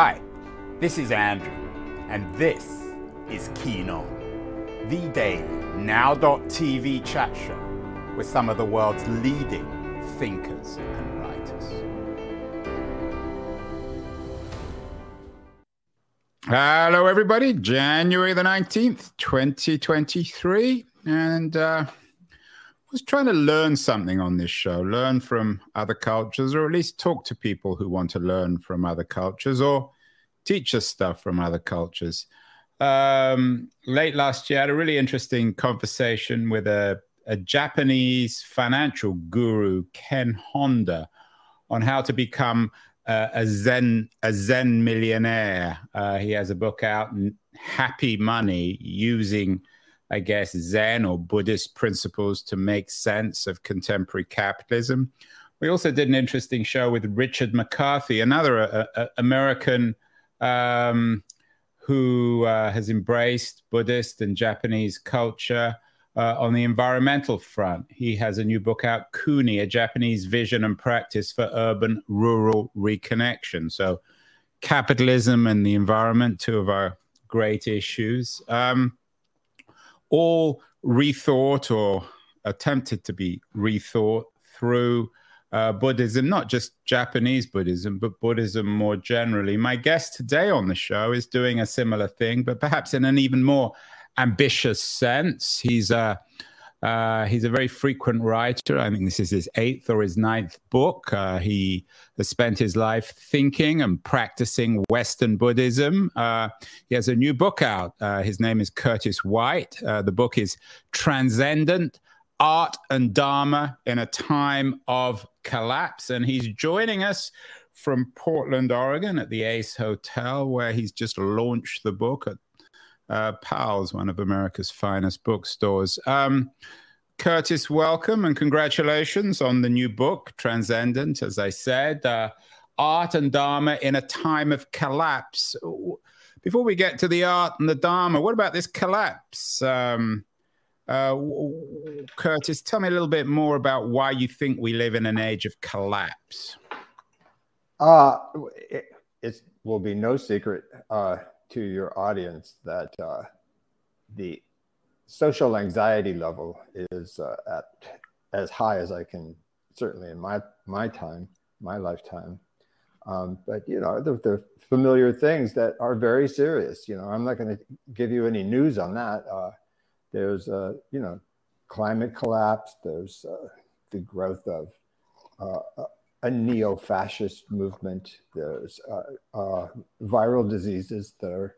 Hi, this is Andrew, and this is Keynote, the daily Now.tv chat show with some of the world's leading thinkers and writers. Hello, everybody. January the 19th, 2023, and was trying to learn something on this show, learn from other cultures, or at least talk to people who want to learn from other cultures or teach us stuff from other cultures. Late last year, I had a really interesting conversation with a Japanese financial guru, Ken Honda, on how to become a Zen millionaire. He has a book out, Happy Money, using, I guess, Zen or Buddhist principles to make sense of contemporary capitalism. We also did an interesting show with Richard McCarthy, another American who has embraced Buddhist and Japanese culture on the environmental front. He has a new book out, Kuni, a Japanese vision and practice for urban-rural reconnection. So capitalism and the environment, two of our great issues. All rethought or attempted to be rethought through Buddhism, not just Japanese Buddhism, but Buddhism more generally. My guest today on the show is doing a similar thing, but perhaps in an even more ambitious sense. He's a very frequent writer. I think this is his 8th or his 9th book. He has spent his life thinking and practicing Western Buddhism. He has a new book out. His name is Curtis White. The book is Transcendent, Art and Dharma in a Time of Collapse. And he's joining us from Portland, Oregon at the Ace Hotel, where he's just launched the book at Powell's, one of America's finest bookstores. Curtis, welcome and congratulations on the new book, Transcendent, as I said, Art and Dharma in a Time of Collapse. Before we get to the art and the Dharma, what about this collapse? Curtis, tell me a little bit more about why you think we live in an age of collapse. It will be no secret to your audience that the social anxiety level is at as high as I can, certainly in my lifetime. But you know, the familiar things that are very serious. You know, I'm not going to give you any news on that. There's you know, climate collapse. There's the growth of a neo-fascist movement. There's viral diseases that are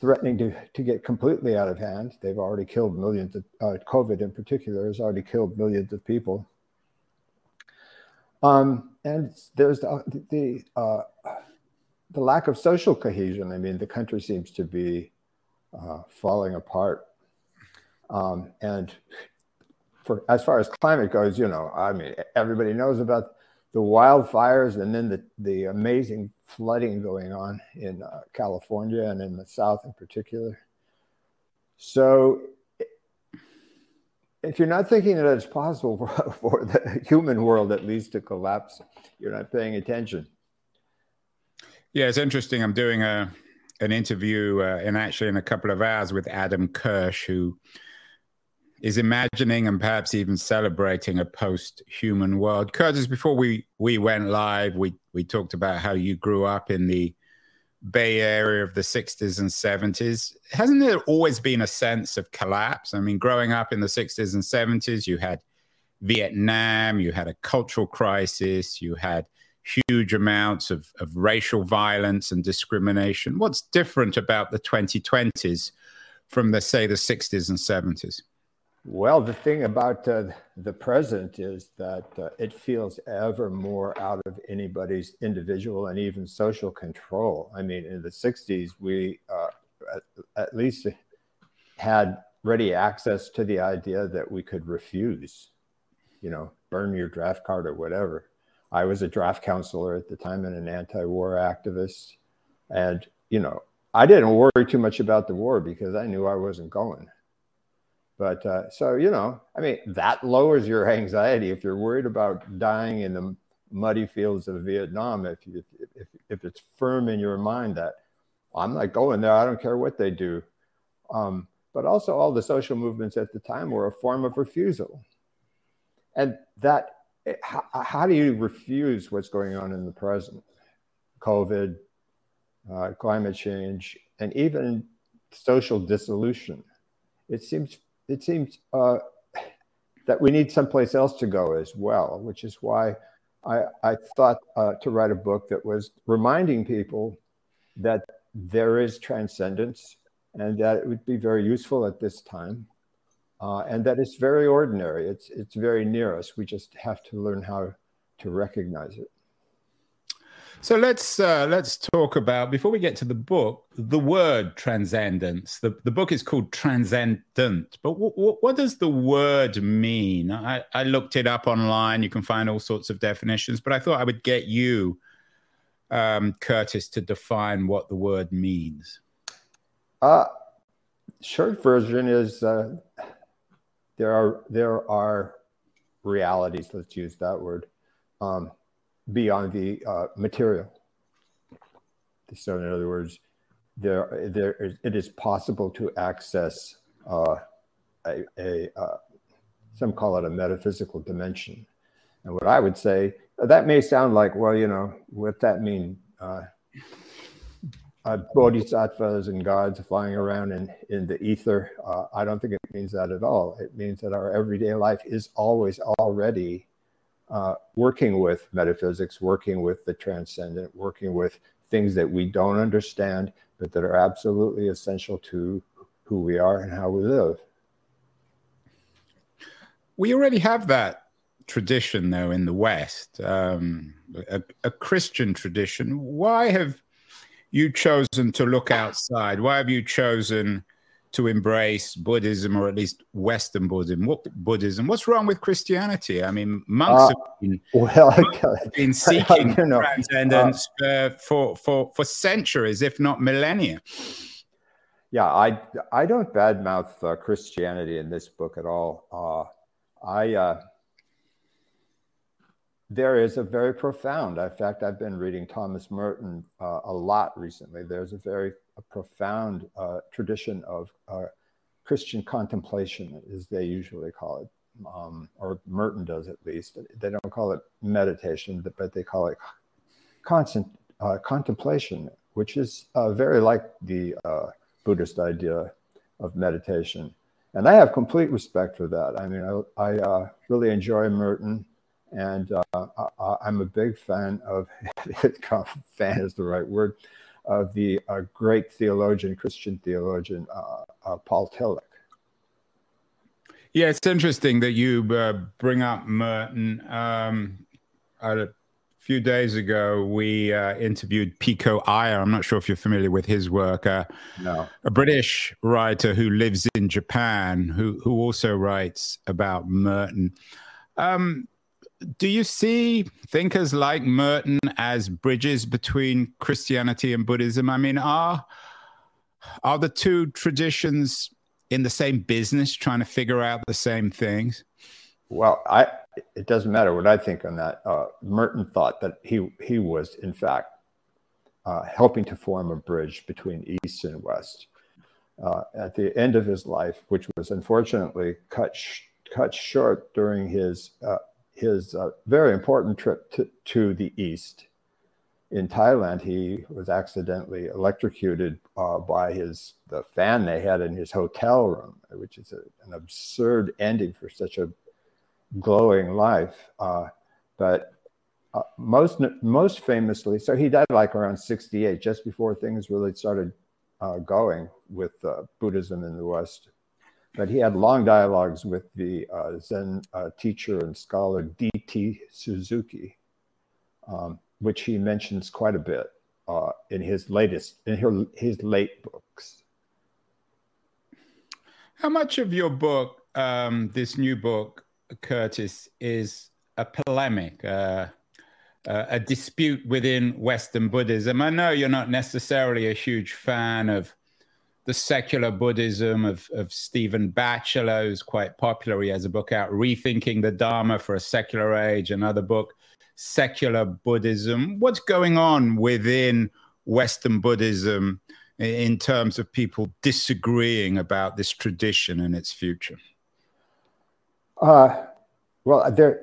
threatening to get completely out of hand. They've already killed millions of, COVID in particular has already killed millions of people. And there's the lack of social cohesion. I mean, the country seems to be falling apart. And for as far as climate goes, you know, I mean, everybody knows about the wildfires and then the amazing flooding going on in California and in the South in particular. So if you're not thinking that it's possible for the human world at least to collapse, you're not paying attention. Yeah, it's interesting. I'm doing an interview in a couple of hours with Adam Kirsch, who is imagining and perhaps even celebrating a post-human world. Curtis, before we went live, we talked about how you grew up in the Bay Area of the 60s and 70s. Hasn't there always been a sense of collapse? I mean, growing up in the 60s and 70s, you had Vietnam, you had a cultural crisis, you had huge amounts of racial violence and discrimination. What's different about the 2020s from, the say, the 60s and 70s? Well, the thing about the present is that it feels ever more out of anybody's individual and even social control. I mean, in the 60s, we at least had ready access to the idea that we could refuse, you know, burn your draft card or whatever. I was a draft counselor at the time and an anti-war activist. And, you know, I didn't worry too much about the war because I knew I wasn't going. But so, you know, I mean, that lowers your anxiety. If you're worried about dying in the muddy fields of Vietnam, if you, if if it's firm in your mind that I'm not going there, I don't care what they do. But also all the social movements at the time were a form of refusal. And that, how do you refuse what's going on in the present? COVID, climate change, and even social dissolution. It seems that we need someplace else to go as well, which is why I thought to write a book that was reminding people that there is transcendence and that it would be very useful at this time, and that it's very ordinary. It's very near us. We just have to learn how to recognize it. So let's talk about, before we get to the book, the word transcendence. The book is called Transcendent, but what does the word mean? I looked it up online. You can find all sorts of definitions, but I thought I would get you, Curtis, to define what the word means. Short version is there are realities, let's use that word, beyond the material. So in other words, it is possible to access some call it a metaphysical dimension. And what I would say, that may sound like, well, you know, what that mean? Bodhisattvas and gods flying around in the ether. I don't think it means that at all. It means that our everyday life is always already working with metaphysics, working with the transcendent, working with things that we don't understand, but that are absolutely essential to who we are and how we live. We already have that tradition, though, in the West, a Christian tradition. Why have you chosen to look outside? Why have you chosen to embrace Buddhism, or at least Western Buddhism? What's wrong with Christianity? I mean, monks have been seeking transcendence for centuries, if not millennia. Yeah, I don't badmouth Christianity in this book at all. There is a very profound, in fact, I've been reading Thomas Merton a lot recently. There's a profound tradition of Christian contemplation, as they usually call it, or Merton does at least. They don't call it meditation, but they call it contemplation, which is very like the Buddhist idea of meditation. And I have complete respect for that. I mean, I really enjoy Merton. And I'm a big fan of, fan is the right word, of the great theologian, Christian theologian, Paul Tillich. Yeah, it's interesting that you bring up Merton. A few days ago, we interviewed Pico Iyer. I'm not sure if you're familiar with his work. No. A British writer who lives in Japan, who also writes about Merton. Do you see thinkers like Merton as bridges between Christianity and Buddhism? I mean, are the two traditions in the same business trying to figure out the same things? Well, it doesn't matter what I think on that. Merton thought that he was, in fact, helping to form a bridge between East and West. At the end of his life, which was unfortunately cut short during his very important trip to the East. In Thailand, he was accidentally electrocuted by the fan they had in his hotel room, which is an absurd ending for such a glowing life. But most famously, so he died like around 68, just before things really started going with Buddhism in the West. But he had long dialogues with the Zen teacher and scholar D.T. Suzuki, which he mentions quite a bit in his late books. How much of your book, this new book, Curtis, is a polemic, a dispute within Western Buddhism? I know you're not necessarily a huge fan of the secular Buddhism of Stephen Batchelor, who's quite popular. He has a book out, Rethinking the Dharma for a Secular Age, another book, secular Buddhism? What's going on within Western Buddhism in terms of people disagreeing about this tradition and its future? Well, to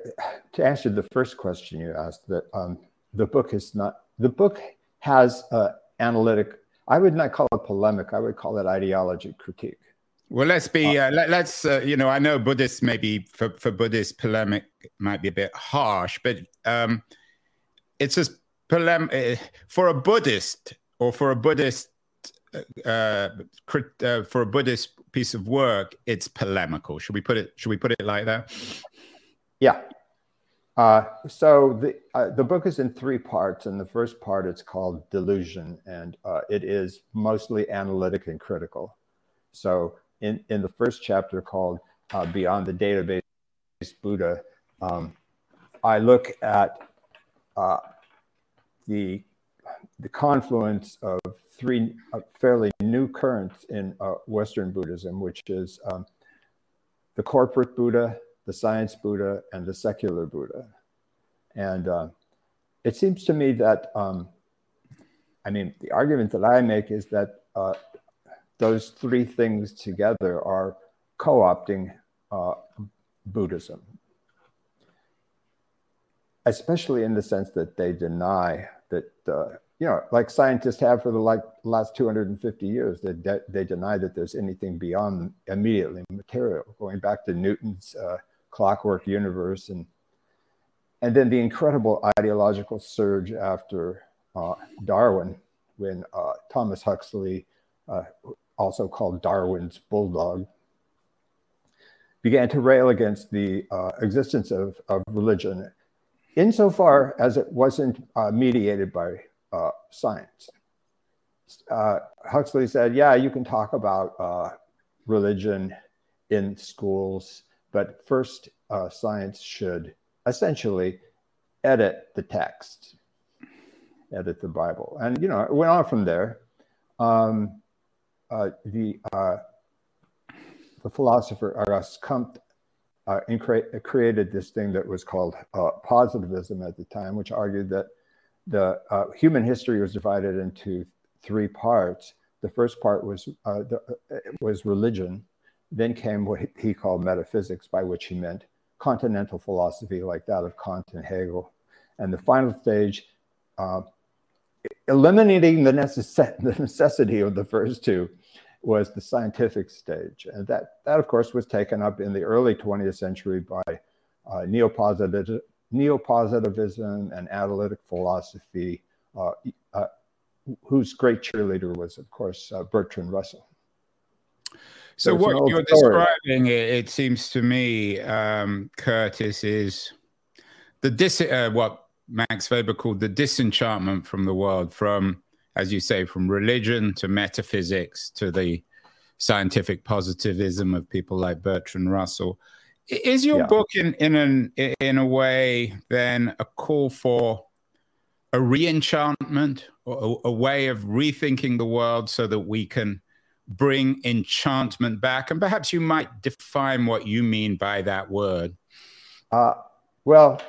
answer the first question you asked, that the book has analytic. I would not call it polemic. I would call it ideology critique. Well, let's be, I know Buddhists, maybe for Buddhists, polemic might be a bit harsh, but it's as for a Buddhist piece of work, it's polemical. Should we put it like that? Yeah. So the book is in three parts, and the first part it's called Delusion, and it is mostly analytic and critical. So in the first chapter called Beyond the Database Buddha, I look at the confluence of three fairly new currents in Western Buddhism, which is the corporate Buddha, the science Buddha, and the secular Buddha. And it seems to me that, the argument that I make is that those three things together are co-opting Buddhism, especially in the sense that they deny that, like scientists have for the last 250 years, they deny that there's anything beyond immediately material, going back to Newton's clockwork universe, and then the incredible ideological surge after Darwin, when Thomas Huxley, also called Darwin's bulldog, began to rail against the existence of religion, insofar as it wasn't mediated by science. Huxley said, yeah, you can talk about religion in schools, but first science should essentially edit the text, edit the Bible. And, it went on from there. The philosopher Auguste Comte created this thing that was called positivism at the time, which argued that the human history was divided into three parts. The first part was religion. Then came what he called metaphysics, by which he meant continental philosophy, like that of Kant and Hegel. And the final stage, eliminating the necessity of the first two, was the scientific stage. And that of course, was taken up in the early 20th century by neopositivism and analytic philosophy, whose great cheerleader was, of course, Bertrand Russell. So there's what you're describing, it seems to me, Curtis, is the what Max Weber called the disenchantment from the world, from, as you say, from religion to metaphysics to the scientific positivism of people like Bertrand Russell. Is your book in a way then a call for a re-enchantment, or a way of rethinking the world so that we can bring enchantment back? And perhaps you might define what you mean by that word. Well,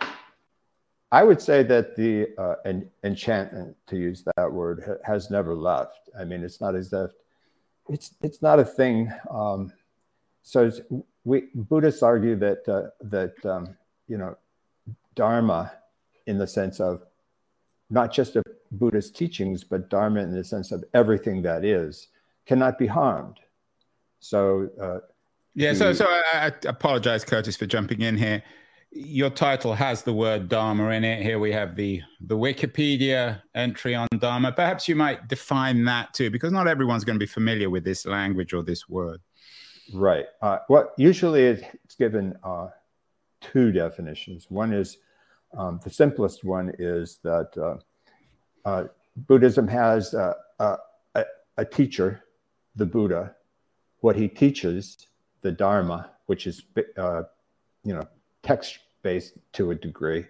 I would say that the enchantment, to use that word, has never left. I mean, it's not as if it's not a thing. Buddhists argue that Dharma, in the sense of not just of Buddhist teachings, but Dharma in the sense of everything that is, cannot be harmed. So I apologize, Curtis, for jumping in here. Your title has the word Dharma in it. Here we have the Wikipedia entry on Dharma. Perhaps you might define that too, because not everyone's going to be familiar with this language or this word. Right. Usually it's given two definitions. One is, the simplest one is that Buddhism has a teacher, the Buddha, what he teaches, the Dharma, which is, text-based to a degree.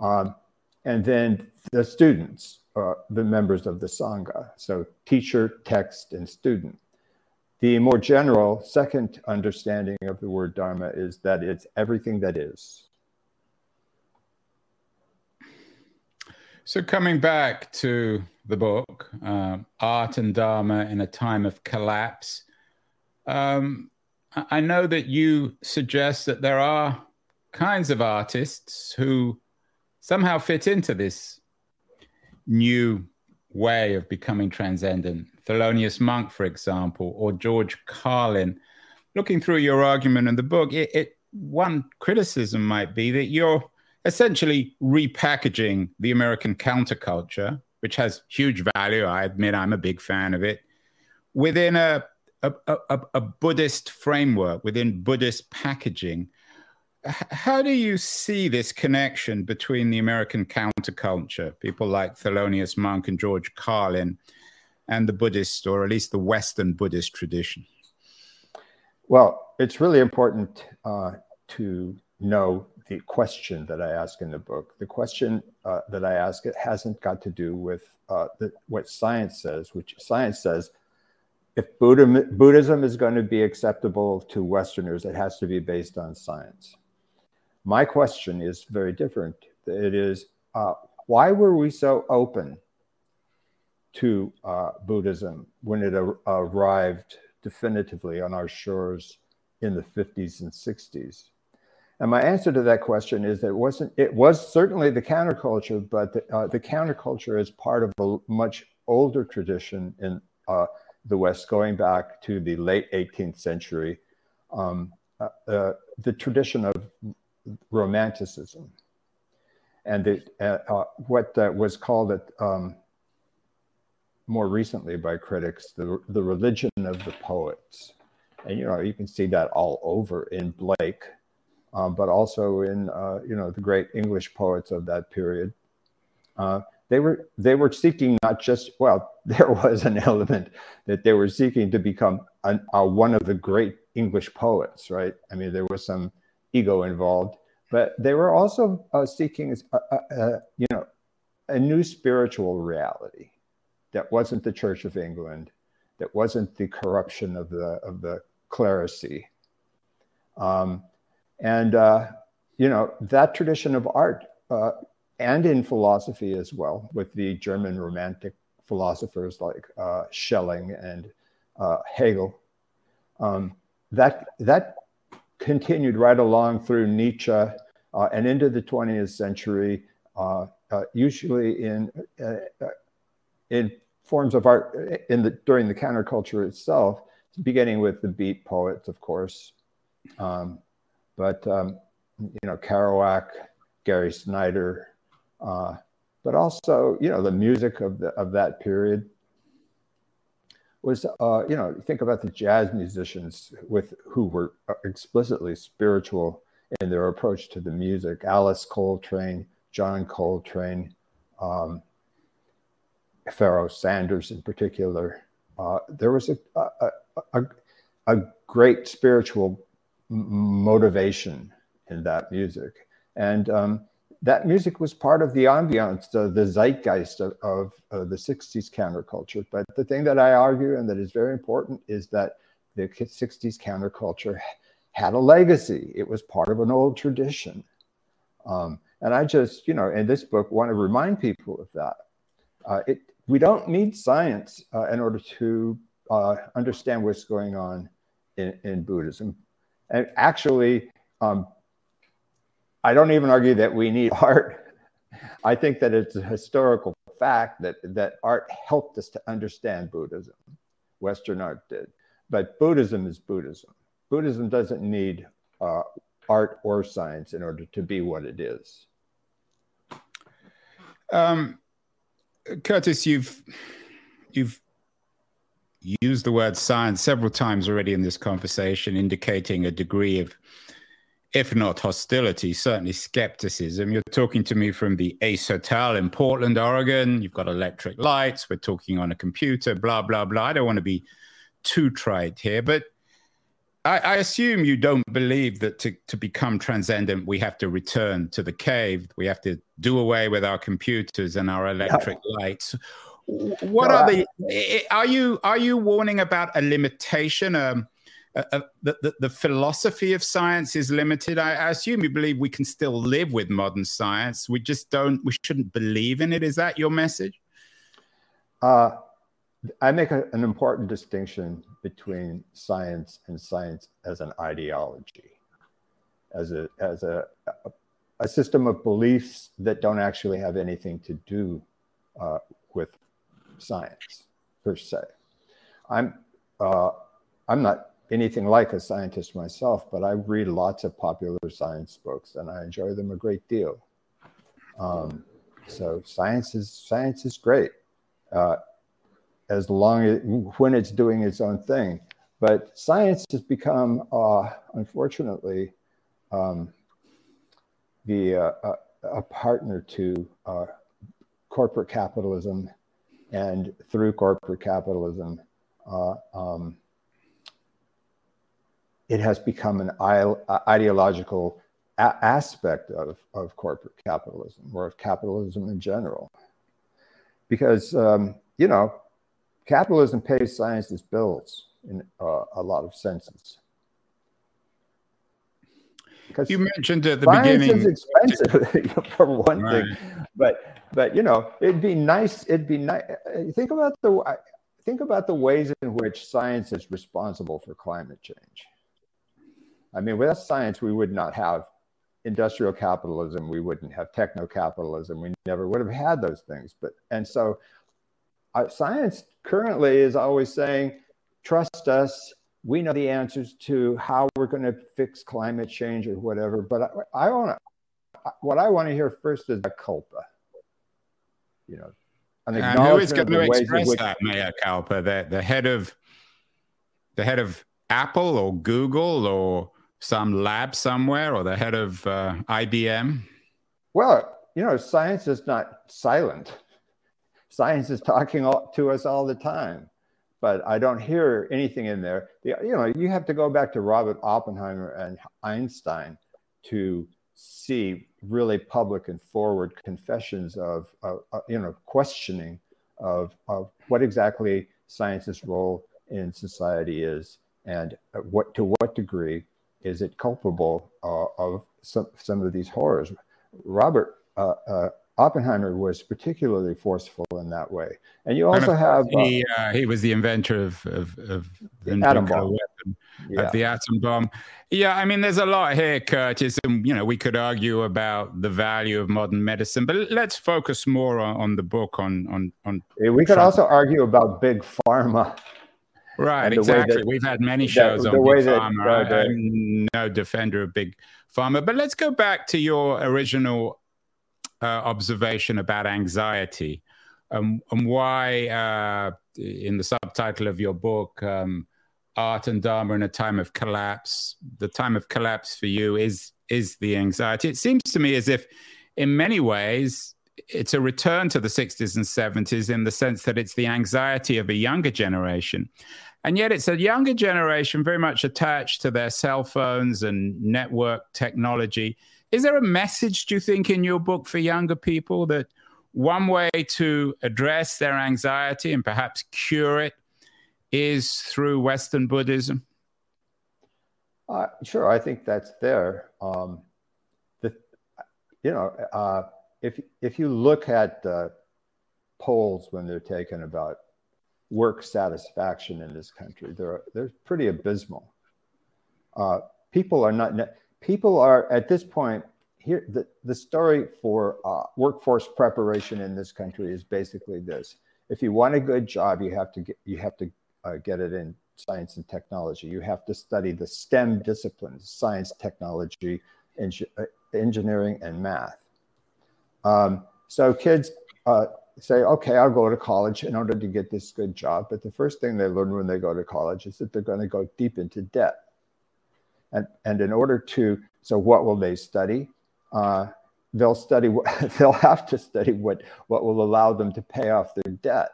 And then the students, the members of the Sangha. So teacher, text, and student. The more general second understanding of the word Dharma is that it's everything that is. So coming back to the book, Art and Dharma in a Time of Collapse, I know that you suggest that there are kinds of artists who somehow fit into this new way of becoming transcendent. Thelonious Monk, for example, or George Carlin. Looking through your argument in the book, one criticism might be that you're essentially repackaging the American counterculture, which has huge value. I admit I'm a big fan of it, within a Buddhist framework, within Buddhist packaging. How do you see this connection between the American counterculture, people like Thelonious Monk and George Carlin, and the Buddhist, or at least the Western Buddhist tradition? Well, it's really important to know the question that I ask in the book. The question that I ask, it hasn't got to do with what science says, which science says, if Buddhism is going to be acceptable to Westerners, it has to be based on science. My question is very different. It is, why were we so open to Buddhism when it arrived definitively on our shores in the 50s and 60s? And my answer to that question is that it was certainly the counterculture, but the counterculture is part of a much older tradition in the West, going back to the late 18th century, the tradition of Romanticism, and what was called it more recently by critics, the religion of the poets. And, you can see that all over in Blake, but also in, the great English poets of that period. They were seeking not just, well, there was an element that they were seeking to become one of the great English poets, right? I mean, there was some ego involved, but they were also seeking, a new spiritual reality that wasn't the Church of England, that wasn't the corruption of the clerisy, that tradition of art and in philosophy as well, with the German Romantic philosophers like Schelling and Hegel, that continued right along through Nietzsche and into the 20th century, usually in forms of art during the counterculture itself, beginning with the beat poets, of course, Kerouac, Gary Snyder, but also the music of that period was, think about the jazz musicians who were explicitly spiritual in their approach to the music. Alice Coltrane, John Coltrane, Pharaoh Sanders in particular. There was a great spiritual motivation in that music. And that music was part of the ambiance, the zeitgeist of the 60s counterculture. But the thing that I argue and that is very important is that the 60s counterculture had a legacy. It was part of an old tradition. And I just, in this book, want to remind people of that. We don't need science in order to understand what's going on in Buddhism. And actually, I don't even argue that we need art. I think that it's a historical fact that art helped us to understand Buddhism. Western art did. But Buddhism is Buddhism. Buddhism doesn't need art or science in order to be what it is. Curtis, you've used the word science several times already in this conversation, indicating a degree of, if not hostility, certainly skepticism. You're talking to me from the Ace Hotel in Portland, Oregon. You've got electric lights. We're talking on a computer, blah, blah, blah. I don't want to be too trite here, but I assume you don't believe that to become transcendent, we have to return to the cave. We have to do away with our computers and our electric lights. What are you warning about a limitation, the philosophy of science is limited. I assume you believe we can still live with modern science. We just don't, we shouldn't believe in it. Is that your message? I make an important distinction between science and science as an ideology, as a system of beliefs that don't actually have anything to do with science per se. I'm not anything like a scientist myself, but I read lots of popular science books and I enjoy them a great deal. So science is great. As long as when it's doing its own thing, but science has become, unfortunately, a partner to corporate capitalism, and through corporate capitalism, it has become an ideological aspect of corporate capitalism, or of capitalism in general, because capitalism pays science's bills in a lot of senses. Because you mentioned at the beginning, science is expensive for one thing, but it'd be nice. Think about the ways in which science is responsible for climate change. I mean, without science, we would not have industrial capitalism. We wouldn't have techno-capitalism. We never would have had those things. So science currently is always saying, trust us. We know the answers to how we're going to fix climate change or whatever. But what I want to hear first is mea culpa. An acknowledgement. Who is going to express that mea culpa? The head of Apple or Google or some lab somewhere, or the head of IBM? Well, science is not silent. Science is talking to us all the time, but I don't hear anything in there. You have to go back to Robert Oppenheimer and Einstein to see really public and forward confessions of questioning of what exactly science's role in society is, and to what degree is it culpable of some of these horrors. Robert Oppenheimer was particularly forceful in that way, and you also have he was the inventor of the atom bomb. Of the atom bomb. Yeah, I mean, there's a lot here, Curtis, and we could argue about the value of modern medicine, but let's focus more on the book. We could also argue about big pharma. Right, exactly. We've had many shows on big pharma. I'm no defender of big pharma, but let's go back to your original observation about anxiety, and why, in the subtitle of your book, Art and Dharma in a Time of Collapse, the time of collapse for you is the anxiety. It seems to me as if, in many ways, it's a return to the 60s and 70s in the sense that it's the anxiety of a younger generation. And yet it's a younger generation very much attached to their cell phones and network technology. Is there a message, do you think, in your book for younger people that one way to address their anxiety and perhaps cure it is through Western Buddhism? Sure, I think that's there. If you look at polls when they're taken about work satisfaction in this country, they're pretty abysmal. People are at this point here. The story for workforce preparation in this country is basically this: if you want a good job, you have to get it in science and technology. You have to study the STEM disciplines: science, technology, engineering, and math. So kids say, okay, I'll go to college in order to get this good job. But the first thing they learn when they go to college is that they're going to go deep into debt. And in order to, so what will they study? They'll have to study what will allow them to pay off their debt.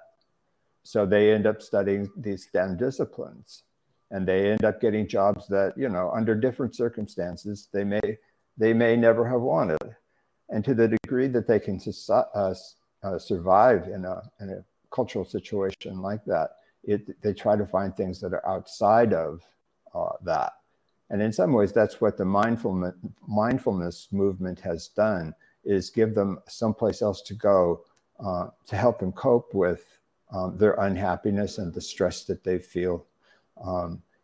So they end up studying these STEM disciplines, and they end up getting jobs that, under different circumstances, they may never have wanted. And to the degree that they can survive in a cultural situation like that, they try to find things that are outside of that. And in some ways, that's what the mindfulness movement has done, is give them someplace else to go to help them cope with their unhappiness and the stress that they feel.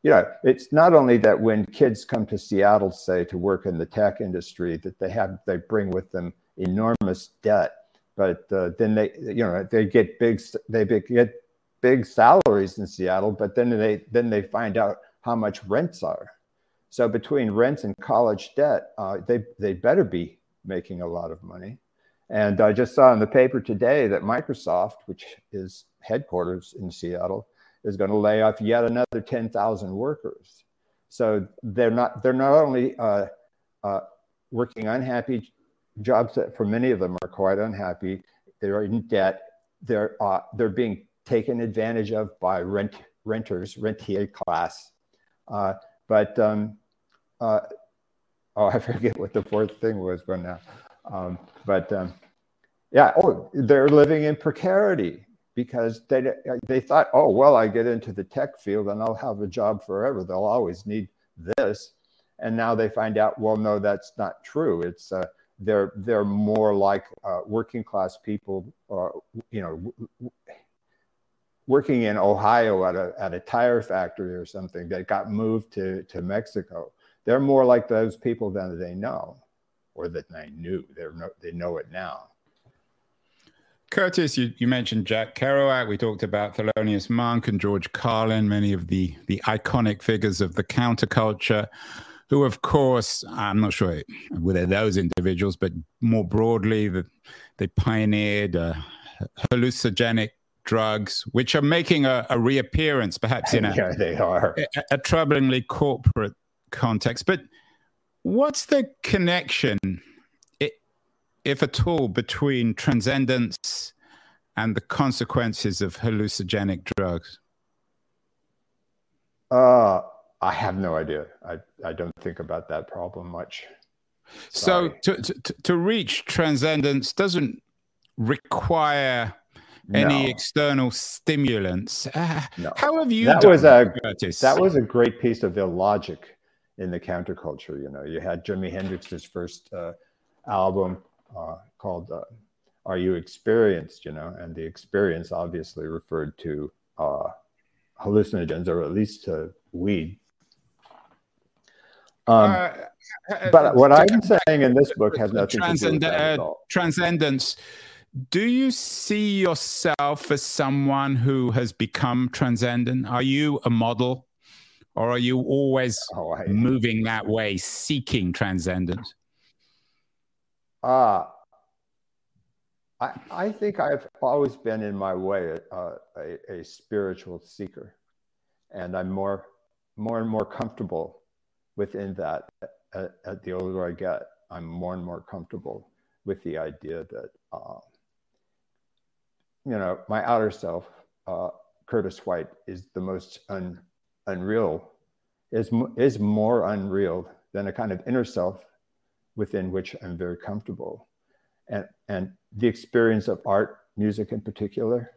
You know, it's not only that when kids come to Seattle, say, to work in the tech industry, that they bring with them enormous debt, but then they get big salaries in Seattle, but then they find out how much rents are. So between rents and college debt, they better be making a lot of money. And I just saw in the paper today that Microsoft, which is headquarters in Seattle, is going to lay off yet another 10,000 workers. So they're not only working unhappy jobs that for many of them are quite unhappy. They're in debt. They're being taken advantage of by rentier class. I forget what the fourth thing was by now. They're living in precarity. Because they thought, oh, well, I get into the tech field and I'll have a job forever. They'll always need this. And now they find out, well, no, that's not true. It's they're more like working class people, working in Ohio at a tire factory or something that got moved to Mexico. They're more like those people than they know, or that they knew. They know it now. Curtis, you mentioned Jack Kerouac. We talked about Thelonious Monk and George Carlin, many of the iconic figures of the counterculture, who, of course, I'm not sure whether those individuals, but more broadly, they pioneered hallucinogenic drugs, which are making a reappearance, perhaps in a troublingly corporate context. But what's the connection, if at all, between transcendence and the consequences of hallucinogenic drugs? I have no idea. I don't think about that problem much. Sorry. So to reach transcendence doesn't require any external stimulants. No. How have you Curtis? That was a great piece of illogic in the counterculture. You know, you had Jimi Hendrix's first album, called Are You Experienced? You know, and the experience obviously referred to hallucinogens, or at least to weed. But what I'm saying in this book has nothing to do with that at all. Transcendence. Do you see yourself as someone who has become transcendent? Are you a model, or are you always moving that way, seeking transcendence? I think I've always been in my way a spiritual seeker, and I'm more and more comfortable within that. At the older I get, I'm more and more comfortable with the idea that my outer self, Curtis White, is the most unreal, is more unreal than a kind of inner self within which I'm very comfortable. And the experience of art, music in particular,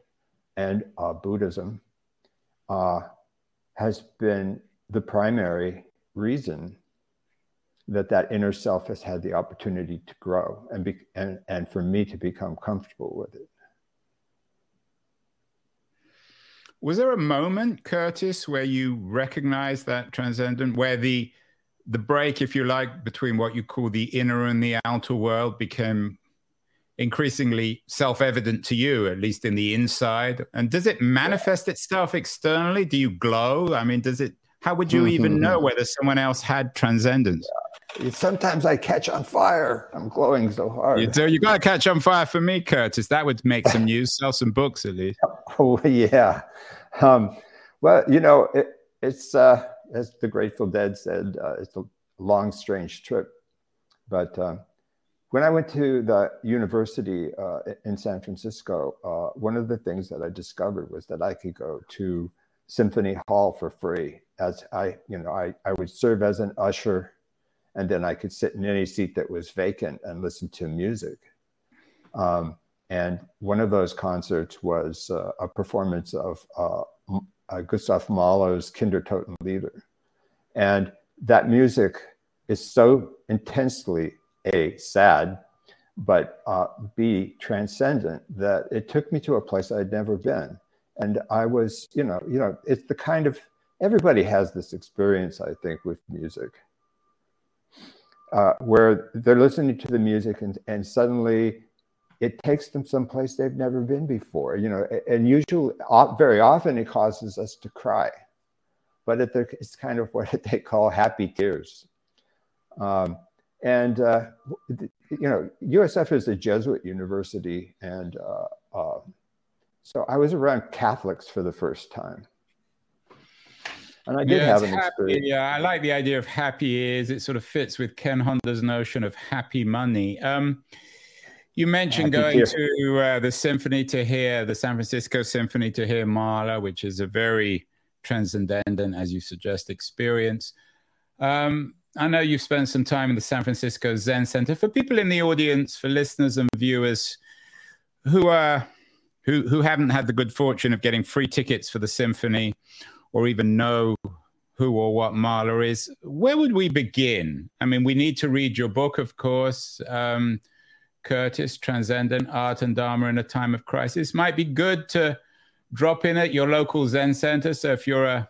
and Buddhism has been the primary reason that inner self has had the opportunity to grow and for me to become comfortable with it. Was there a moment, Curtis, where you recognized that transcendent, where the break, if you like, between what you call the inner and the outer world became increasingly self-evident to you, at least in the inside? And does it manifest itself externally? Do you glow? I mean, how would you even know whether someone else had transcendence? Yeah. Sometimes I catch on fire. I'm glowing so hard. You do. You got to catch on fire for me, Curtis. That would make some news, sell some books at least. Oh, yeah. It's... as the Grateful Dead said, it's a long, strange trip. But when I went to the university in San Francisco, one of the things that I discovered was that I could go to Symphony Hall for free. As I would serve as an usher, and then I could sit in any seat that was vacant and listen to music. And one of those concerts was a performance of Gustav Mahler's Kindertotenlieder. And that music is so intensely, A, sad, but B, transcendent, that it took me to a place I'd never been. And I was, you know, it's the kind of, everybody has this experience, I think, with music, where they're listening to the music and suddenly it takes them someplace they've never been before, you know, and usually, very often it causes us to cry, but it's kind of what they call happy tears. You know, USF is a Jesuit university, and so I was around Catholics for the first time. And I did have an experience. Yeah, I like the idea of happy ears. It sort of fits with Ken Honda's notion of happy money. You mentioned happy going to the symphony to hear, the San Francisco Symphony to hear Mahler, which is a very transcendent, as you suggest, experience. I know you've spent some time in the San Francisco Zen Center. For people in the audience, for listeners and viewers who haven't had the good fortune of getting free tickets for the symphony or even know who or what Mahler is, where would we begin? I mean, we need to read your book, of course, Curtis, Transcendent, Art and Dharma in a Time of Crisis. Might be good to drop in at your local Zen Center. So if you're a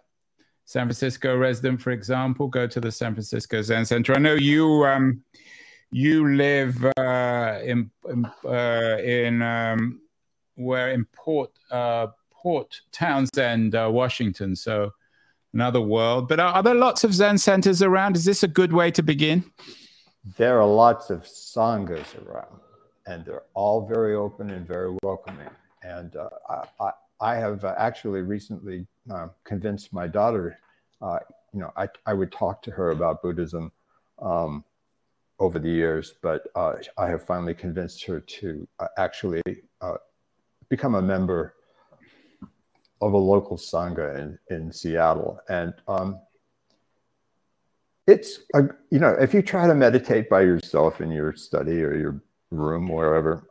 San Francisco resident, for example, go to the San Francisco Zen Center. I know you you live in Port Townsend, Washington. So another world. But are there lots of Zen centers around? Is this a good way to begin? There are lots of sanghas around, and they're all very open and very welcoming. And I have actually recently convinced my daughter, you know, I would talk to her about Buddhism over the years, but I have finally convinced her to actually become a member of a local sangha in Seattle. And it's, you know, if you try to meditate by yourself in your study or your room, wherever,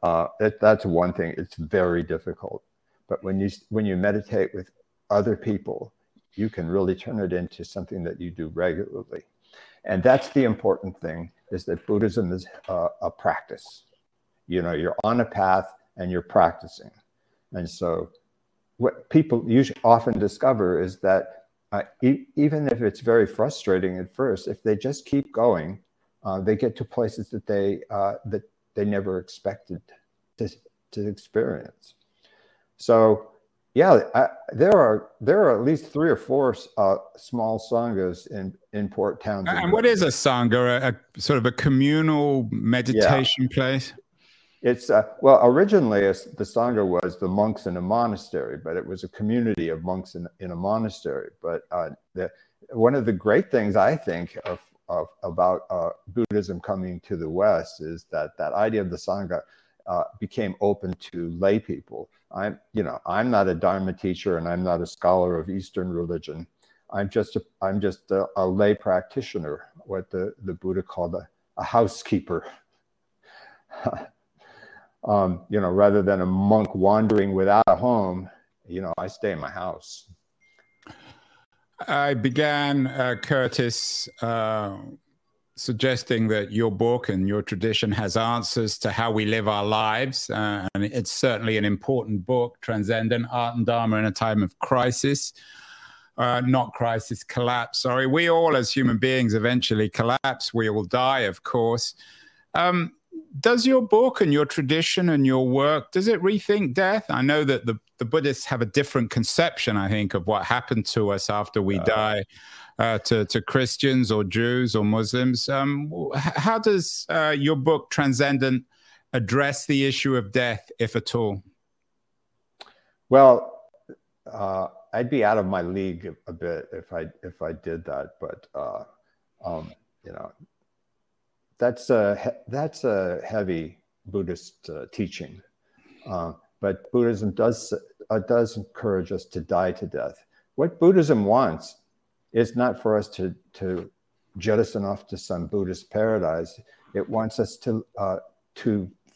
that's one thing. It's very difficult. But when you meditate with other people, you can really turn it into something that you do regularly. And that's the important thing, is that Buddhism is a practice. You know, you're on a path and you're practicing. And so what people usually often discover is that even if it's very frustrating at first, if they just keep going, they get to places that they never expected to experience. So, yeah, there are at least three or four small sanghas in Port Townsend. And what is a sangha? A sort of a communal meditation place? It's well, originally the sangha was the monks in a monastery, but it was a community of monks in a monastery. But one of the great things I think about Buddhism coming to the West is that idea of the sangha became open to lay people. I'm not a Dharma teacher, and I'm not a scholar of Eastern religion. I'm just a lay practitioner, what the Buddha called a housekeeper. You know, rather than a monk wandering without a home, you know, I stay in my house. I began, Curtis, suggesting that your book and your tradition has answers to how we live our lives. And it's certainly an important book, Transcendent, Art and Dharma in a Time of Crisis. Not crisis, collapse, sorry. We all as human beings eventually collapse. We all die, of course. Does your book and your tradition and your work, does it rethink death? I know that the Buddhists have a different conception, I think, of what happened to us after we die to Christians or Jews or Muslims. How does your book, Transcendent, address the issue of death, if at all? Well, I'd be out of my league a bit if I did that, but, you know, That's a heavy Buddhist teaching, but Buddhism does encourage us to die to death. What Buddhism wants is not for us to jettison off to some Buddhist paradise. It wants us to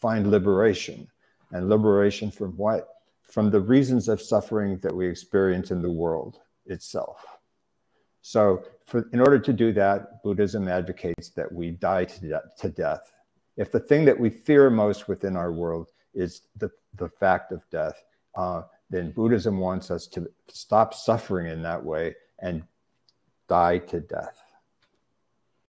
find liberation, and liberation from what? From the reasons of suffering that we experience in the world itself. So in order to do that, Buddhism advocates that we die to death. If the thing that we fear most within our world is the fact of death, then Buddhism wants us to stop suffering in that way and die to death.